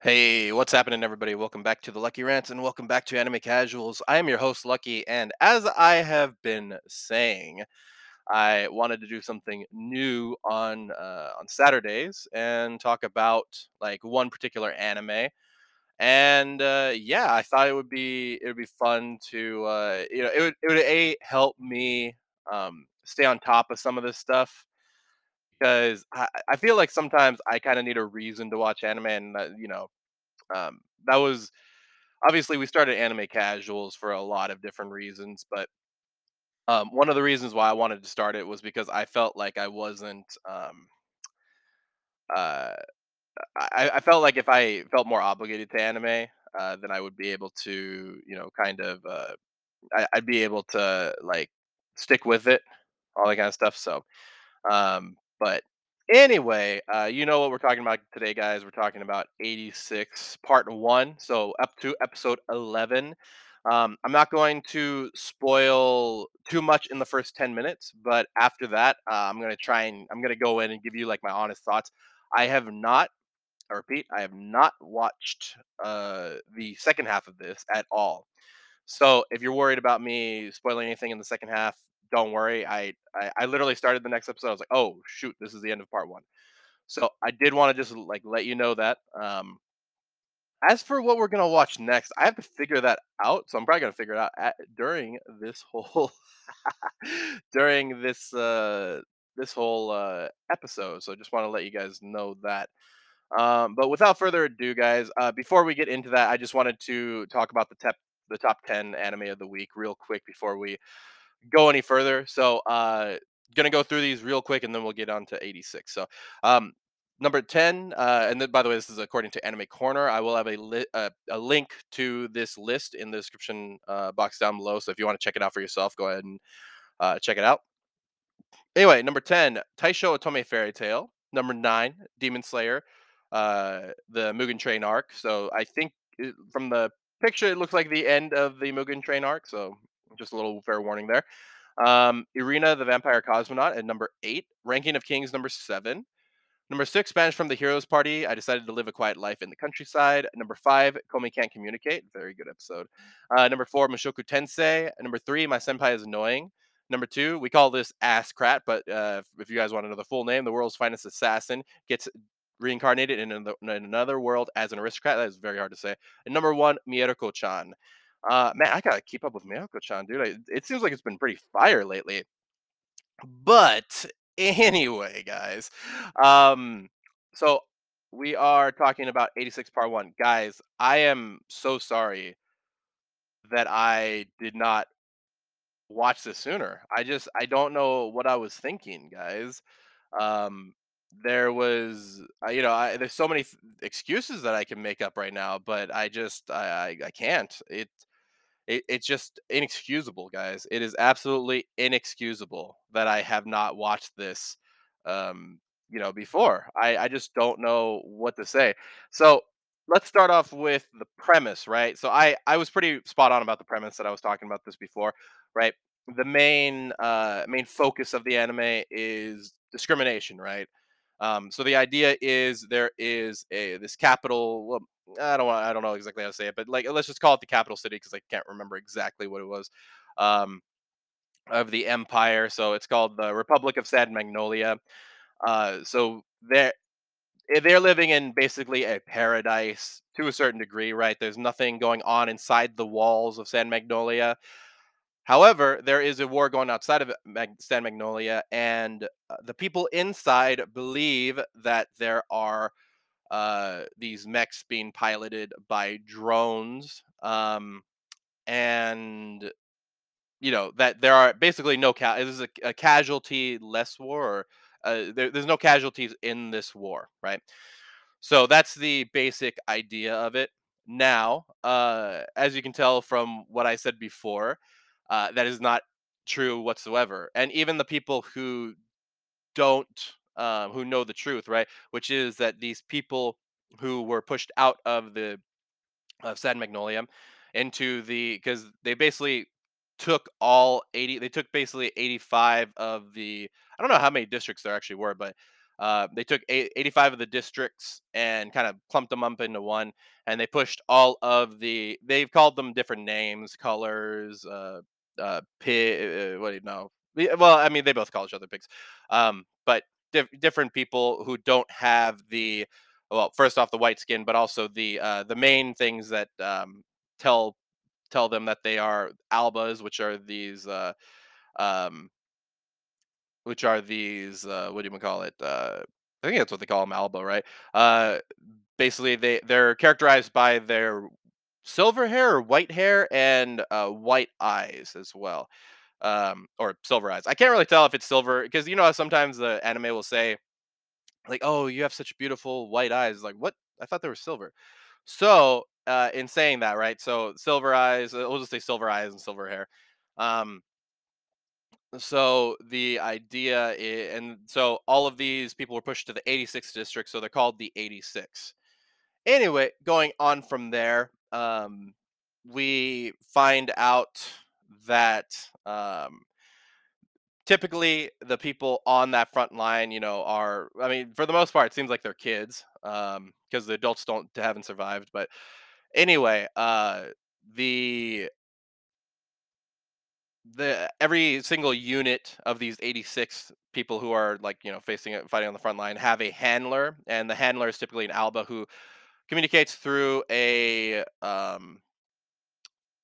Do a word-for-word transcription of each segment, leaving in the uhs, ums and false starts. Hey, what's happening, everybody? Welcome back to the Lucky Rants and welcome back to Anime Casuals. I am your host, Lucky, and as I have been saying, I wanted to do something new on uh, on Saturdays and talk about like one particular anime. And uh, yeah, I thought it would be it would be fun to uh, you know it would it would a help me um, stay on top of some of this stuff, because I, I feel like sometimes I kind of need a reason to watch anime, and uh, you know, um, that was obviously we started Anime Casuals for a lot of different reasons, but um, one of the reasons why I wanted to start it was because I felt like I wasn't. Um, uh, I, I felt like if I felt more obligated to anime, uh, then I would be able to, you know, kind of, uh, I, I'd be able to like stick with it, all that kind of stuff. So. Um, But anyway, uh, you know what we're talking about today, guys. We're talking about eighty-six, part one. So up to episode eleven. Um, I'm not going to spoil too much in the first ten minutes, but after that, uh, I'm gonna try and I'm gonna go in and give you like my honest thoughts. I have not, I repeat, I have not watched uh, the second half of this at all. So if you're worried about me spoiling anything in the second half, don't worry. I, I I literally started the next episode. I was like, oh shoot, this is the end of part one. So I did want to just like let you know that. Um, as for what we're gonna watch next, I have to figure that out. So I'm probably gonna figure it out at, during this whole during this uh, this whole uh, episode. So I just want to let you guys know that. Um, but without further ado, guys, uh, before we get into that, I just wanted to talk about the top the top ten anime of the week real quick before we go any further. So uh gonna go through these real quick and then we'll get on to eighty-six. So um number ten, uh and then by the way, this is according to Anime Corner. I will have a li uh, a link to this list in the description uh box down below, so if you want to check it out for yourself, go ahead and uh check it out. Anyway, number ten, Taisho Otome Fairy Tale. Number nine, Demon Slayer, uh the Mugen Train arc. So I think it, from the picture it looks like the end of the Mugen Train arc, so just a little fair warning there. Um, Irina the Vampire Cosmonaut at number eight. Ranking of Kings, number seven. Number six, Spanish from the Heroes Party. I decided to live a quiet life in the countryside. Number five, Komi Can't Communicate. Very good episode. Uh, number four, Mushoku Tensei. Number three, My Senpai is Annoying. Number two, we call this Ass Crat, but uh, if you guys want to know the full name, the world's finest assassin gets reincarnated in, another, in another world as an aristocrat. That is very hard to say. And number one, Mieruko-chan. Uh, man, I gotta keep up with Miyako-chan, dude. I, it seems like it's been pretty fire lately. But anyway, guys, um, so we are talking about eighty-six part one, guys. I am so sorry that I did not watch this sooner. I just I don't know what I was thinking, guys. Um, there was, uh, you know, I, there's so many th excuses that I can make up right now, but I just I I, I can't. It. It, it's just inexcusable, guys. It is absolutely inexcusable that I have not watched this, um, you know, before. I, I just don't know what to say. So let's start off with the premise, right? So I, I was pretty spot on about the premise that I was talking about this before, right? The main uh, main focus of the anime is discrimination, right? Um, so the idea is there is a this capital. Well, I don't want, I don't know exactly how to say it, but like, let's just call it the capital city, because I can't remember exactly what it was, um, of the empire. So it's called the Republic of San Magnolia. Uh, so they're, they're living in basically a paradise to a certain degree, right? There's nothing going on inside the walls of San Magnolia. However, there is a war going outside of Mag San Magnolia, and uh, the people inside believe that there are uh these mechs being piloted by drones, um and you know that there are basically no ca this is a, a casualty less war, or, uh, there, there's no casualties in this war, right? So that's the basic idea of it. Now uh as you can tell from what I said before, uh that is not true whatsoever. And even the people who don't Um, who know the truth, right? Which is that these people who were pushed out of the of San Magnolia into the, because they basically took all eighty, they took basically eighty-five of the, I don't know how many districts there actually were, but Uh, they took eighty-five of the districts and kind of clumped them up into one, and they pushed all of the, they've called them different names, colors, uh, uh, pi uh what do you know? Well, I mean, they both call each other pigs, um, but diff different people who don't have the, well, first off the white skin, but also the, uh, the main things that, um, tell, tell them that they are albas, which are these, uh, um, which are these, uh, what do you call it? Uh, I think that's what they call them, alba, right? Uh, basically, they, they're characterized by their silver hair or white hair and uh, white eyes as well, um, or silver eyes. I can't really tell if it's silver, because you know how sometimes the anime will say, like, oh, you have such beautiful white eyes. Like, what? I thought they were silver. So uh, in saying that, right, so silver eyes, we'll just say silver eyes and silver hair. Um, So the idea is, and so all of these people were pushed to the eighty-sixth district, so they're called the eighty-six. Anyway, going on from there, um, we find out that um, typically the people on that front line, you know, are, I mean, for the most part, it seems like they're kids, um, because the adults don't haven't survived. But anyway, uh, the... The every single unit of these eighty-six people who are like you know facing it, fighting on the front line, have a handler, and the handler is typically an alba who communicates through a um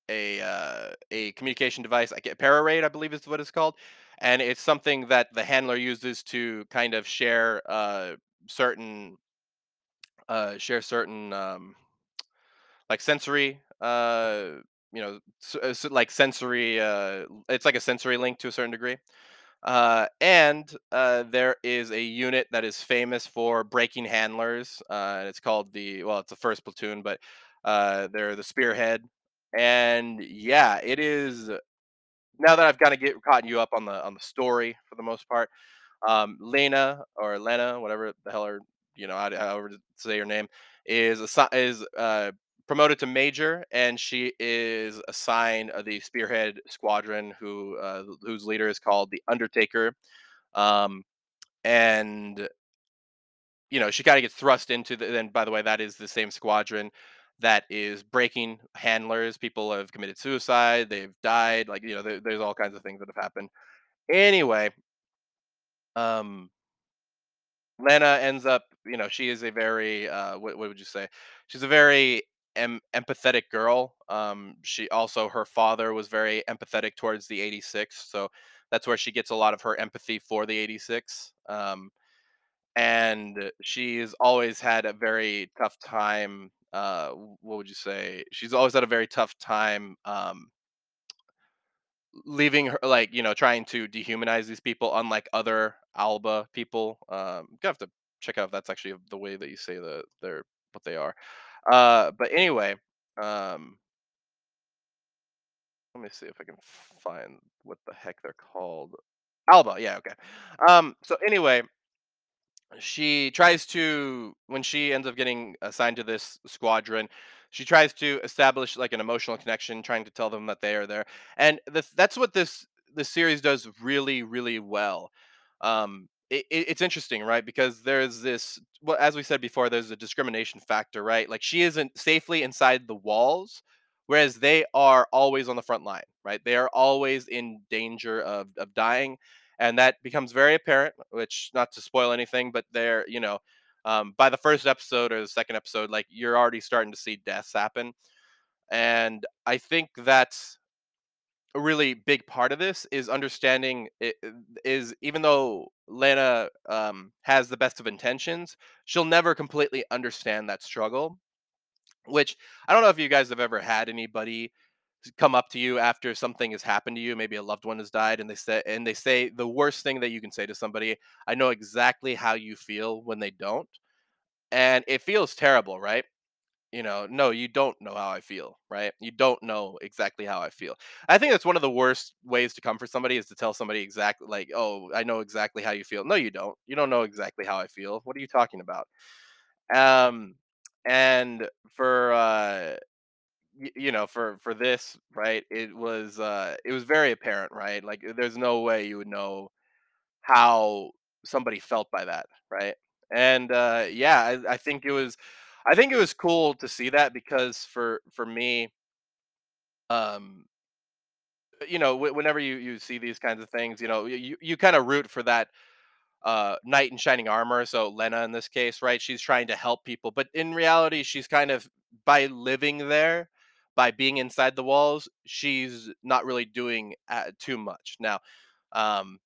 a uh, a communication device. I get Para-RAID, I believe is what it's called, and it's something that the handler uses to kind of share uh certain uh share certain um like sensory uh. you know, so, so like sensory, uh, it's like a sensory link to a certain degree. Uh, and uh, there is a unit that is famous for breaking handlers. Uh, and it's called the, well, it's the first platoon, but uh, they're the Spearhead. And yeah, it is, now that I've kind of get caught you up on the on the story for the most part, um, Lena or Lena, whatever the hell, or, you know, however to say your name, is, a, is uh, promoted to major, and she is assigned the Spearhead Squadron, who uh, whose leader is called the Undertaker, um, and you know she kind of gets thrust into the. And by the way, that is the same squadron that is breaking handlers. People have committed suicide, they've died, like you know, there, there's all kinds of things that have happened. Anyway, um, Lana ends up, you know, she is a very uh, what, what would you say? She's a very Em empathetic girl. Um, she also, her father was very empathetic towards the eighty-six, so that's where she gets a lot of her empathy for the eighty-six. Um, and she's always had a very tough time. Uh, what would you say? She's always had a very tough time um, leaving her, like you know, trying to dehumanize these people. Unlike other alba people, um, you have to check out if that's actually the way that you say the they're what they are. Uh, but anyway, um, let me see if I can find what the heck they're called. Alba, yeah, okay. Um, so anyway, she tries to, when she ends up getting assigned to this squadron, she tries to establish like an emotional connection, trying to tell them that they are there. And the, that's what this, this series does really, really well. Um, It, it, it's interesting, right? Because there's this, well, as we said before, there's a discrimination factor, right? Like she isn't safely inside the walls, whereas they are always on the front line, right? They are always in danger of, of dying. And that becomes very apparent, which, not to spoil anything, but they're, you know, um, by the first episode or the second episode, like you're already starting to see deaths happen. And I think that's a really big part of this, is understanding it, is even though Lena um, has the best of intentions, she'll never completely understand that struggle, which I don't know if you guys have ever had anybody come up to you after something has happened to you. Maybe a loved one has died, and they say, and they say the worst thing that you can say to somebody, I know exactly how you feel when they don't. And it feels terrible, right? You know, no, you don't know how I feel, right? You don't know exactly how I feel. I think that's one of the worst ways to comfort somebody, is to tell somebody exactly, like, oh, I know exactly how you feel. No, you don't. You don't know exactly how I feel. What are you talking about? Um, and for, uh, you know, for, for this, right, it was, uh, it was very apparent, right? Like, there's no way you would know how somebody felt by that, right? And uh, yeah, I, I think it was, I think it was cool to see that, because for for me, um, you know, w whenever you you see these kinds of things, you know, you you kind of root for that uh, knight in shining armor. So Lena, in this case, right? She's trying to help people, but in reality, she's kind of, by living there, by being inside the walls, she's not really doing uh, too much now. Um,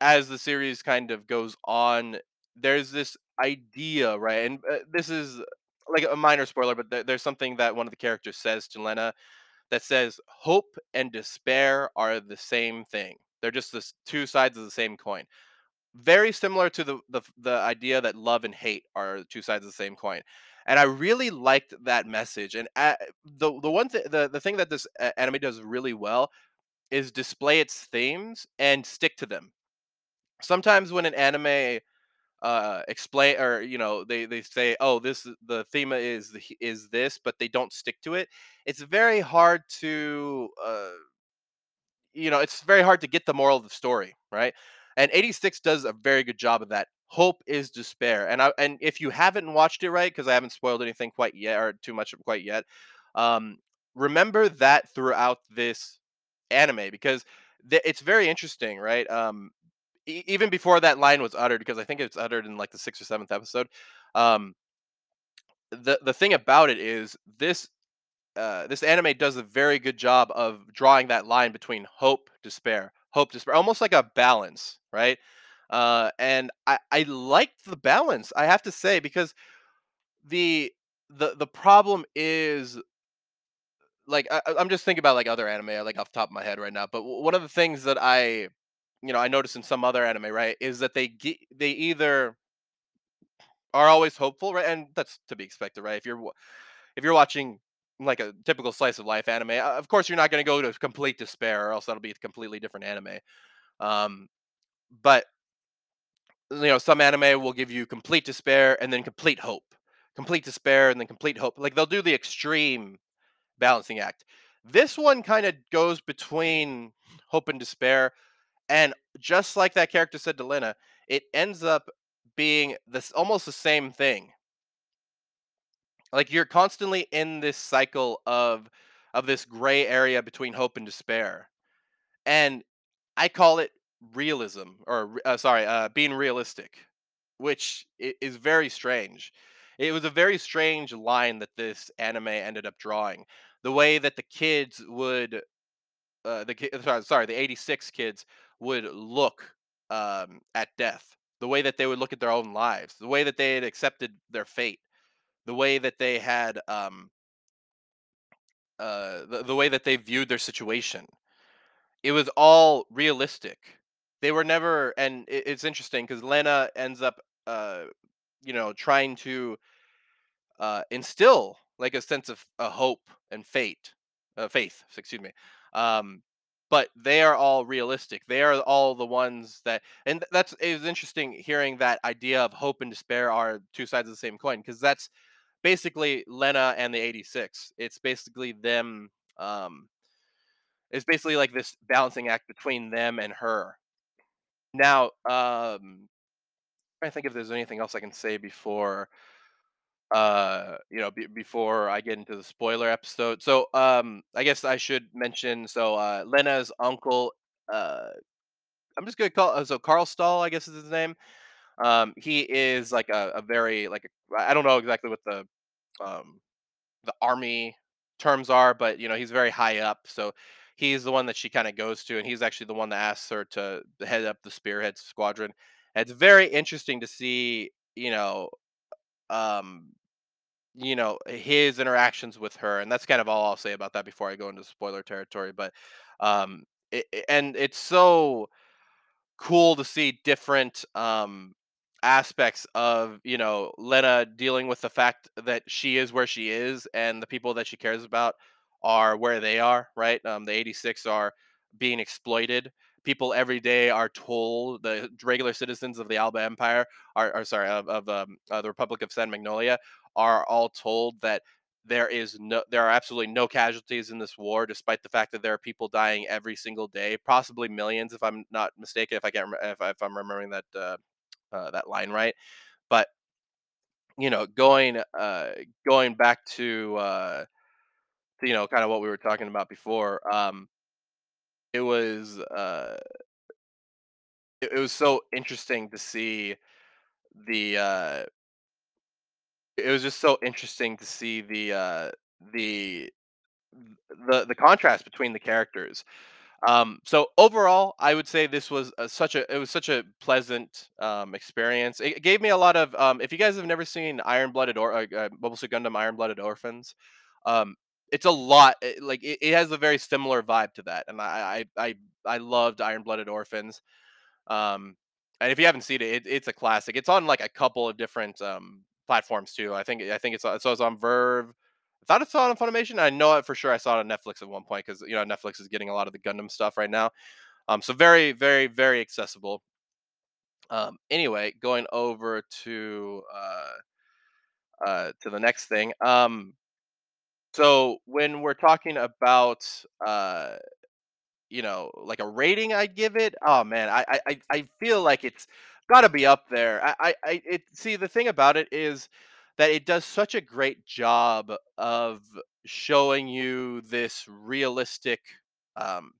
as the series kind of goes on, there's this idea, right? And uh, this is like a minor spoiler, but th there's something that one of the characters says to Lena that says, hope and despair are the same thing. They're just the two sides of the same coin. Very similar to the, the, the idea that love and hate are two sides of the same coin. And I really liked that message. And uh, the, the one th the, the thing that this uh, anime does really well is display its themes and stick to them. Sometimes when an anime uh explain, or you know, they they say, oh, this, the theme is is this, but they don't stick to it, it's very hard to uh you know, it's very hard to get the moral of the story, right? And eighty-six does a very good job of that. Hope is despair. And I, and if you haven't watched it, right, because I haven't spoiled anything quite yet, or too much quite yet, um remember that throughout this anime, because th it's very interesting, right? um Even before that line was uttered, because I think it's uttered in like the sixth or seventh episode. Um, the the thing about it is this uh, this anime does a very good job of drawing that line between hope, despair, hope, despair, almost like a balance, right? Uh, and I I liked the balance, I have to say, because the the the problem is, like, I, I'm just thinking about like other anime, like off the top of my head right now. But one of the things that I you know, I noticed in some other anime, right, is that they get, they either are always hopeful, right, and that's to be expected, right? If you're if you're watching like a typical slice of life anime, of course you're not going to go to complete despair, or else that'll be a completely different anime. Um, but you know, some anime will give you complete despair and then complete hope, complete despair and then complete hope. Like they'll do the extreme balancing act. This one kind of goes between hope and despair. And just like that character said to Lena, it ends up being this almost the same thing. Like you're constantly in this cycle of of this gray area between hope and despair. And I call it realism, or uh, sorry, uh, being realistic, which is very strange. It was a very strange line that this anime ended up drawing. The way that the kids would, uh, the sorry, sorry, the eighty-six kids would look um, at death, the way that they would look at their own lives, the way that they had accepted their fate, the way that they had, um, uh, the, the way that they viewed their situation. It was all realistic. They were never, and it, it's interesting because Lena ends up, uh, you know, trying to uh, instill like a sense of uh, hope and fate, uh, faith, excuse me. Um, But they are all realistic. They are all the ones that, and that's, it was interesting hearing that idea of hope and despair are two sides of the same coin, because that's basically Lena and the eighty-six. It's basically them. Um, it's basically like this balancing act between them and her. Now, um, I think if there's anything else I can say before, uh, you know, b before I get into the spoiler episode. So, um, I guess I should mention, so, uh, Lena's uncle, uh, I'm just going to call, so Carl Stahl, I guess is his name. Um, he is like a, a very, like, a, I don't know exactly what the, um, the army terms are, but, you know, he's very high up. So he's the one that she kind of goes to, and he's actually the one that asks her to head up the Spearhead Squadron. And it's very interesting to see, you know, um, you know, his interactions with her, and that's kind of all I'll say about that before I go into spoiler territory. But um it, and it's so cool to see different um aspects of, you know, Lena dealing with the fact that she is where she is, and the people that she cares about are where they are, right? Um the eighty-six are being exploited. People every day are told, the regular citizens of the Alba Empire are, are sorry, of, of um, uh, the Republic of San Magnolia, are all told that there is no, there are absolutely no casualties in this war, despite the fact that there are people dying every single day, possibly millions, if I'm not mistaken, if I can't, if, I, if I'm remembering that uh, uh, that line right. But you know, going uh, going back to uh, to, you know, kind of what we were talking about before, um, it was uh, it, it was so interesting to see the. Uh, It was just so interesting to see the uh, the the the contrast between the characters. Um, so overall, I would say this was a, such a it was such a pleasant um, experience. It, it gave me a lot of um, if you guys have never seen Iron-Blooded or uh, uh, Mobile Suit Gundam Iron-Blooded Orphans, um, it's a lot it, like it, it has a very similar vibe to that, and I I I, I loved Iron-Blooded Orphans. Um, and if you haven't seen it, it, it's a classic. It's on like a couple of different. Um, platforms too. I think I think it's so it's on Verve. I thought it's on Funimation. I know it for sure. I saw it on Netflix at one point because you know Netflix is getting a lot of the Gundam stuff right now. Um, so very very very accessible. Um, anyway, going over to uh, uh, to the next thing. Um, so when we're talking about uh, you know like a rating, I give it. Oh man, I I I feel like it's gotta be up there. I, I, it, see, the thing about it is that it does such a great job of showing you this realistic um,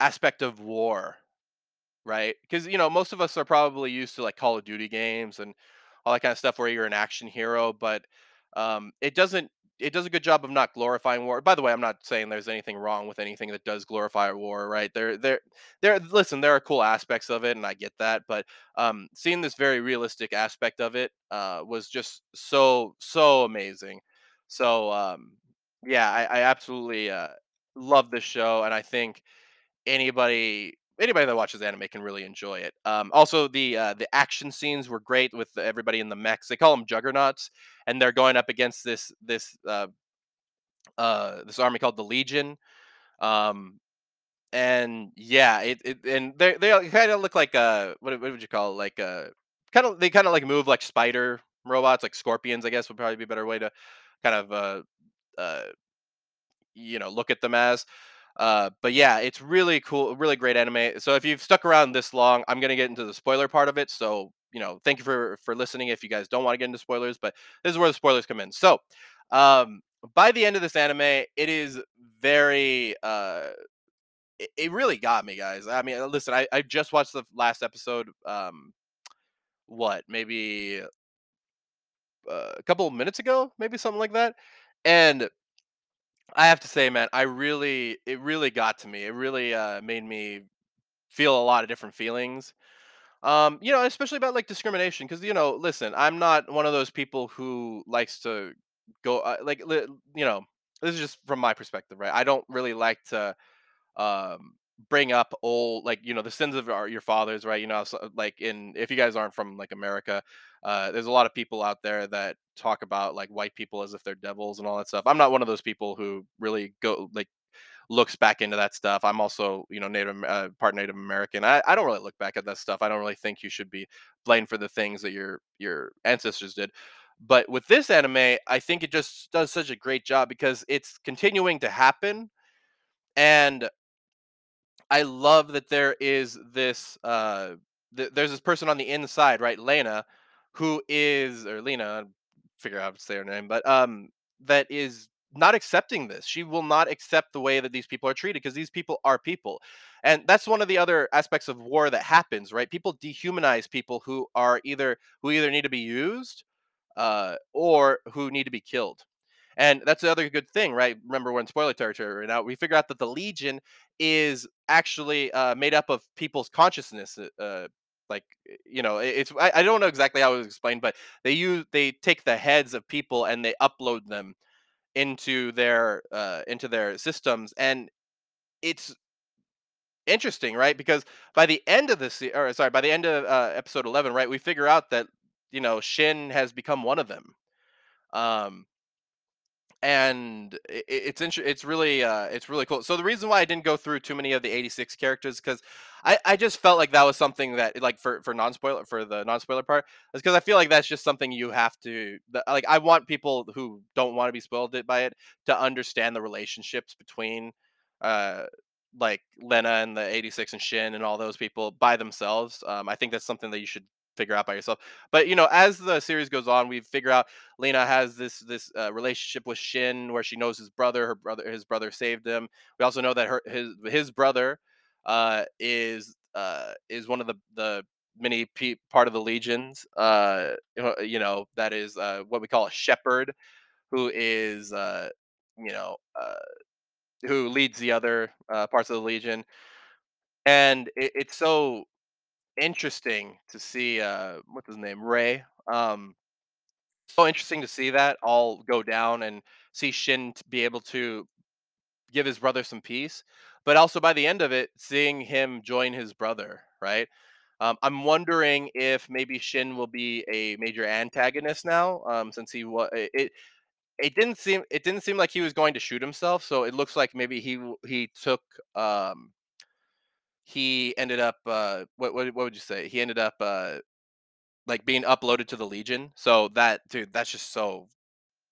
aspect of war, right? Because you know most of us are probably used to like Call of Duty games and all that kind of stuff where you're an action hero, but um, it doesn't. It does a good job of not glorifying war. By the way, I'm not saying there's anything wrong with anything that does glorify war, right? There, there, there. Listen, there are cool aspects of it, and I get that. But um, seeing this very realistic aspect of it uh, was just so, so amazing. So um, yeah, I, I absolutely uh, love this show, and I think anybody, anybody that watches anime can really enjoy it. Um, also, the uh, the action scenes were great with everybody in the mechs. They call them juggernauts, and they're going up against this this uh, uh, this army called the Legion. Um, and yeah, it, it and they they kind of look like uh what, what would you call it? Like uh kind of they kind of like move like spider robots, like scorpions. I guess would probably be a better way to kind of uh, uh you know look at them as. Uh, but yeah, it's really cool, really great anime. So if you've stuck around this long, I'm going to get into the spoiler part of it. So, you know, thank you for, for listening if you guys don't want to get into spoilers, but this is where the spoilers come in. So um, by the end of this anime, it is very, uh, it, it really got me, guys. I mean, listen, I, I just watched the last episode, um, what, maybe uh, a couple of minutes ago, maybe something like that. And I have to say, man, I really, it really got to me. It really uh, made me feel a lot of different feelings, um, you know, especially about like discrimination. Because, you know, listen, I'm not one of those people who likes to go uh, like, li you know, this is just from my perspective, right? I don't really like to um, bring up old, like, you know, the sins of our, your fathers, right? You know, so, like in if you guys aren't from like America, Uh, there's a lot of people out there that talk about like white people as if they're devils and all that stuff. I'm not one of those people who really go like looks back into that stuff. I'm also, you know, Native, uh, part Native American. I, I don't really look back at that stuff. I don't really think you should be blamed for the things that your your ancestors did. But with this anime, I think it just does such a great job because it's continuing to happen, and I love that there is this uh, th there's this person on the inside, right, Lena. Who is, or Lena, I'll figure out how to say her name, but um, that is not accepting this. She will not accept the way that these people are treated because these people are people. And that's one of the other aspects of war that happens, right? People dehumanize people who are either, who either need to be used uh, or who need to be killed. And that's the other good thing, right? Remember, we're in spoiler territory right now. We figure out that the Legion is actually uh, made up of people's consciousness, uh, like, you know, it's, I, I don't know exactly how it was explained, but they use, they take the heads of people and they upload them into their, uh, into their systems. And it's interesting, right? Because by the end of this, or sorry, by the end of uh, episode eleven, right, we figure out that, you know, Shin has become one of them. Um, And it, it's inter- it's really uh, it's really cool. So the reason why I didn't go through too many of the eighty-six characters, because I, I just felt like that was something that, like, for for non spoiler for the non spoiler part, is because I feel like that's just something you have to, like, I want people who don't want to be spoiled by it to understand the relationships between uh like Lena and the eighty-six and Shin and all those people by themselves. Um, I think that's something that you should figure out by yourself. But, you know, as the series goes on, we figure out Lena has this this uh, relationship with Shin where she knows his brother, her brother, his brother saved him. We also know that her his his brother uh, is uh, is one of the the many pe- part of the legions. Uh, you know, that is uh, what we call a shepherd, who is uh, you know uh, who leads the other uh, parts of the legion, and it, it's so interesting to see uh what's his name Ray um so interesting to see that all go down and see Shin be able to give his brother some peace, but also by the end of it seeing him join his brother, right? um I'm wondering if maybe Shin will be a major antagonist now, um since he was it it didn't seem it didn't seem like he was going to shoot himself, so it looks like maybe he he took um he ended up uh what, what what would you say he ended up uh like being uploaded to the Legion. So that, dude, that's just so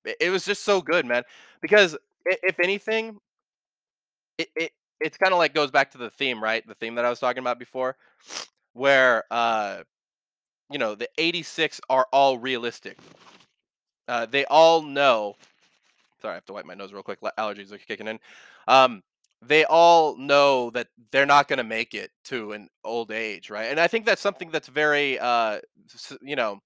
it, it was just so good, man, because i- if anything it, it it's kind of like goes back to the theme, right? The theme that I was talking about before, where uh you know the eighty-six are all realistic. Uh they all know, sorry, I have to wipe my nose real quick, allergies are kicking in. um They all know that they're not going to make it to an old age, right? And I think that's something that's very, uh, you know,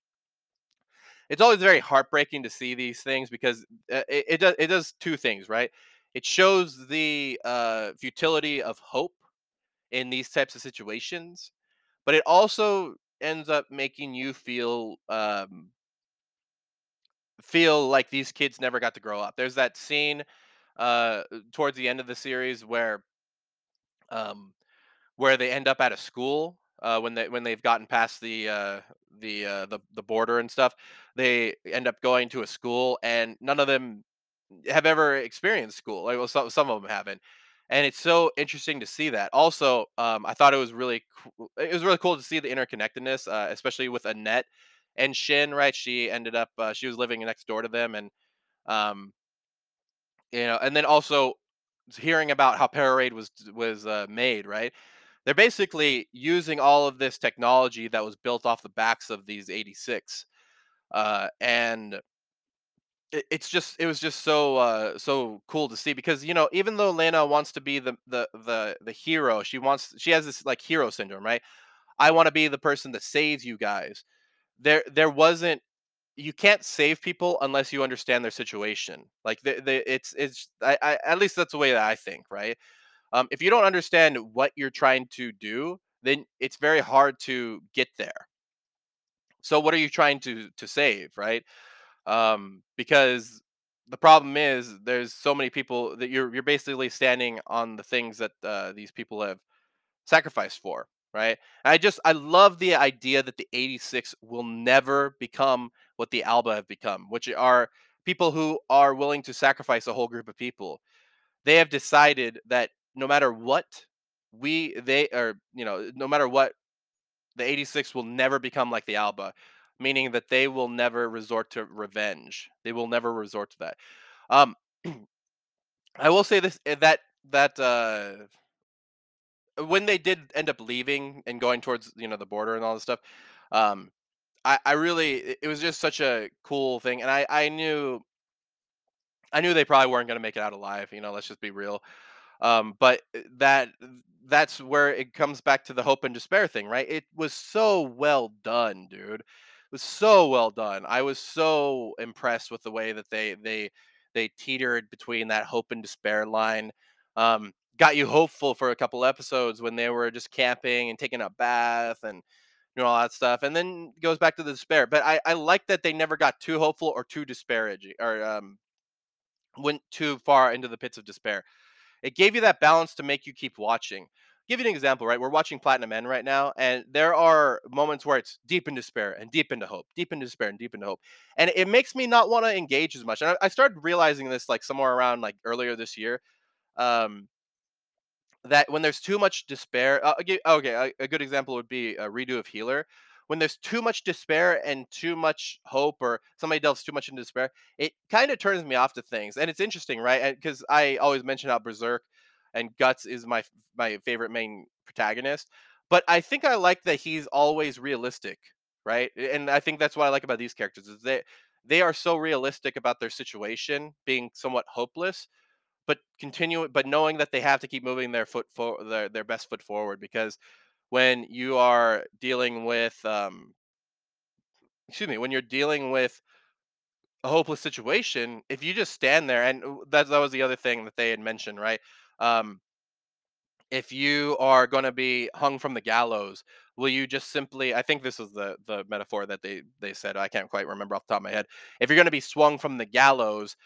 it's always very heartbreaking to see these things, because it, it does it does two things, right? It shows the uh, futility of hope in these types of situations, but it also ends up making you feel um, feel like these kids never got to grow up. There's that scene uh towards the end of the series where um where they end up at a school, uh when they when they've gotten past the uh the uh the, the border and stuff. They end up going to a school and none of them have ever experienced school, like, well, some, some of them haven't, and it's so interesting to see that. Also, um I thought it was really co- it was really cool to see the interconnectedness, uh especially with Annette and Shin, right? She ended up uh, she was living next door to them, and um you know, and then also hearing about how Para-RAID was was uh, made, right? They're basically using all of this technology that was built off the backs of these eighty-six, uh, and it, it's just it was just so uh, so cool to see, because, you know, even though Lena wants to be the the the the hero, she wants she has this, like, hero syndrome, right? I want to be the person that saves you guys. There there wasn't. You can't save people unless you understand their situation. Like, the, the, it's, it's, I, I, at least that's the way that I think, right? Um, if you don't understand what you're trying to do, then it's very hard to get there. So what are you trying to, to save, right? Um, because the problem is there's so many people that you're, you're basically standing on the things that uh, these people have sacrificed for, right? And I just, I love the idea that the eighty-six will never become what the Alba have become, which are people who are willing to sacrifice a whole group of people. They have decided that no matter what we, they are, you know, no matter what, the eighty-six will never become like the Alba, meaning that they will never resort to revenge. They will never resort to that. Um, I will say this, that, that, uh, when they did end up leaving and going towards, you know, the border and all this stuff, um, I, I really, it was just such a cool thing, and I, I knew, I knew they probably weren't going to make it out alive. You know, let's just be real. Um, but that, that's where it comes back to the hope and despair thing, right? It was so well done, dude. It was so well done. I was so impressed with the way that they, they, they teetered between that hope and despair line. Um, got you hopeful for a couple episodes when they were just camping and taking a bath and, you know, all that stuff, and then goes back to the despair. But I, I like that they never got too hopeful or too disparaging, or um, went too far into the pits of despair. It gave you that balance to make you keep watching. give you an example, right? We're watching Platinum End right now, and there are moments where it's deep in despair and deep into hope, deep into despair and deep into hope. And it makes me not want to engage as much. And I, I started realizing this like somewhere around like earlier this year, um, that when there's too much despair, uh, okay, okay a, a good example would be uh, Redo of Healer. When there's too much despair and too much hope, or somebody delves too much into despair, it kind of turns me off to things. And it's interesting, right? Because I always mention how Berserk and Guts is my my favorite main protagonist. But I think I like that he's always realistic, right? And I think that's what I like about these characters, is they, they are so realistic about their situation, being somewhat hopeless, but continue, but knowing that they have to keep moving their foot for their, their best foot forward. Because when you are dealing with, um, excuse me, when you're dealing with a hopeless situation, if you just stand there, and that, that was the other thing that they had mentioned, right? Um, if you are going to be hung from the gallows, will you just simply, I think this was the, the metaphor that they, they said, I can't quite remember off the top of my head. If you're going to be swung from the gallows,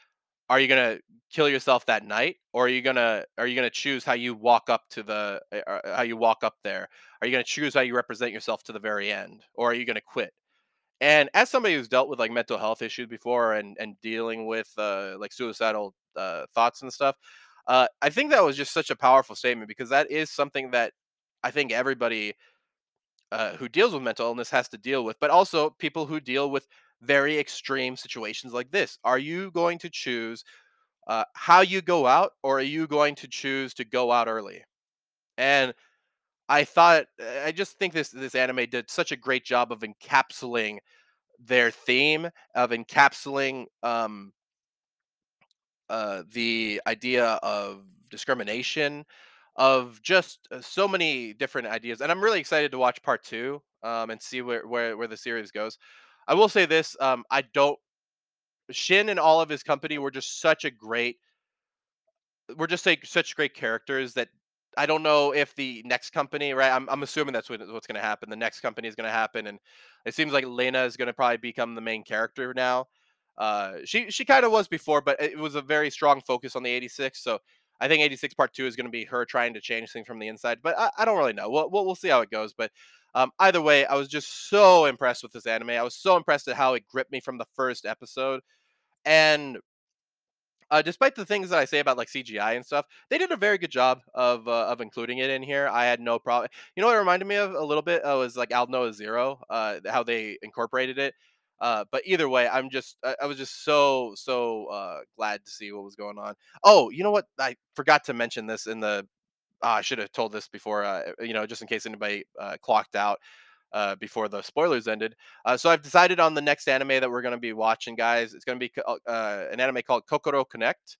are you going to kill yourself that night, or are you going to are you going to choose how you walk up to the uh, how you walk up there? Are you going to choose how you represent yourself to the very end, or are you going to quit? And as somebody who's dealt with like mental health issues before and and dealing with uh, like suicidal uh, thoughts and stuff, uh, I think that was just such a powerful statement, because that is something that I think everybody uh, who deals with mental illness has to deal with, but also people who deal with very extreme situations like this. Are you going to choose uh, how you go out, or are you going to choose to go out early? And I thought, I just think this this anime did such a great job of encapsulating their theme, of encapsulating um, uh, the idea of discrimination, of just so many different ideas. And I'm really excited to watch part two um, and see where, where, where the series goes. I will say this, um, I don't, Shin and all of his company were just such a great, we're just like such great characters that I don't know if the next company, right, I'm, I'm assuming that's what, what's going to happen. The next company is going to happen, and it seems like Lena is going to probably become the main character now. Uh, she she kind of was before, but it was a very strong focus on the eighty-six, so I think eighty-six part two is going to be her trying to change things from the inside, but I, I don't really know. We'll, we'll, we'll see how it goes, but Um, either way, I was just so impressed with this anime. I was so impressed at how it gripped me from the first episode. And uh, despite the things that I say about like C G I and stuff, they did a very good job of uh, of including it in here. I had no problem. You know what it reminded me of a little bit? Uh, was like Aldnoah Zero, uh, how they incorporated it. Uh, but either way, I'm just I, I was just so, so uh, glad to see what was going on. Oh, you know what? I forgot to mention this in the Uh, I should have told this before, uh, you know, just in case anybody uh, clocked out uh, before the spoilers ended. Uh, so I've decided on the next anime that we're going to be watching, guys. It's going to be uh, an anime called Kokoro Connect.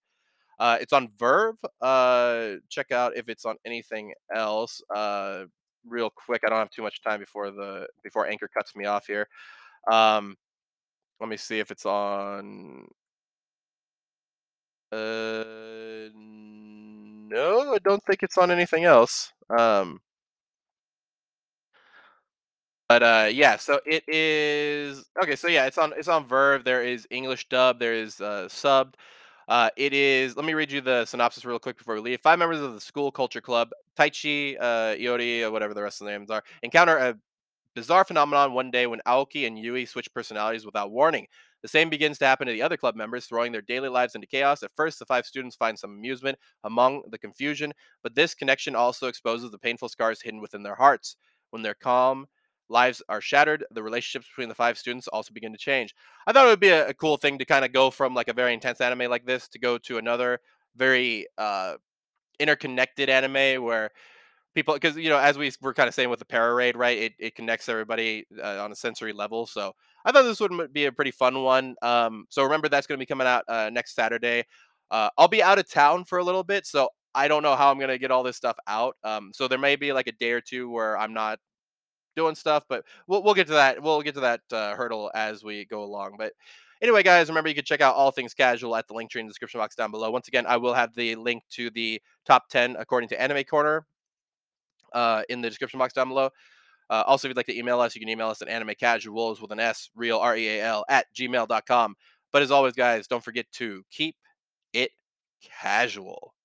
Uh, it's on Verve. Uh, check out if it's on anything else. Uh, real quick, I don't have too much time before the before Anchor cuts me off here. Um, let me see if it's on. Uh, No, I don't think it's on anything else. Um, but uh, yeah, so it is okay. So yeah, it's on it's on Verve. There is English dub. There is uh, subbed. Uh, it is. Let me read you the synopsis real quick before we leave. Five members of the school culture club, Taichi, uh, Iori, or whatever the rest of the names are, encounter a bizarre phenomenon one day when Aoki and Yui switch personalities without warning. The same begins to happen to the other club members, throwing their daily lives into chaos. At first, the five students find some amusement among the confusion, but this connection also exposes the painful scars hidden within their hearts. When their calm lives are shattered, the relationships between the five students also begin to change. I thought it would be a, a cool thing to kind of go from like a very intense anime like this to go to another very uh, interconnected anime where people, because, you know, as we were kind of saying with the Para-RAID, right, it, it connects everybody uh, on a sensory level. So I thought this would be a pretty fun one. Um, so remember, that's going to be coming out uh, next Saturday. Uh, I'll be out of town for a little bit, so I don't know how I'm going to get all this stuff out. Um, so there may be like a day or two where I'm not doing stuff, but we'll, we'll get to that. We'll get to that uh, hurdle as we go along. But anyway, guys, remember, you can check out All Things Casual at the link tree in the description box down below. Once again, I will have the link to the top ten according to Anime Corner uh in the description box down below. Uh also, if you'd like to email us, you can email us at anime casuals with an s real r e a l at gmail dot com. But as always, guys, don't forget to keep it casual.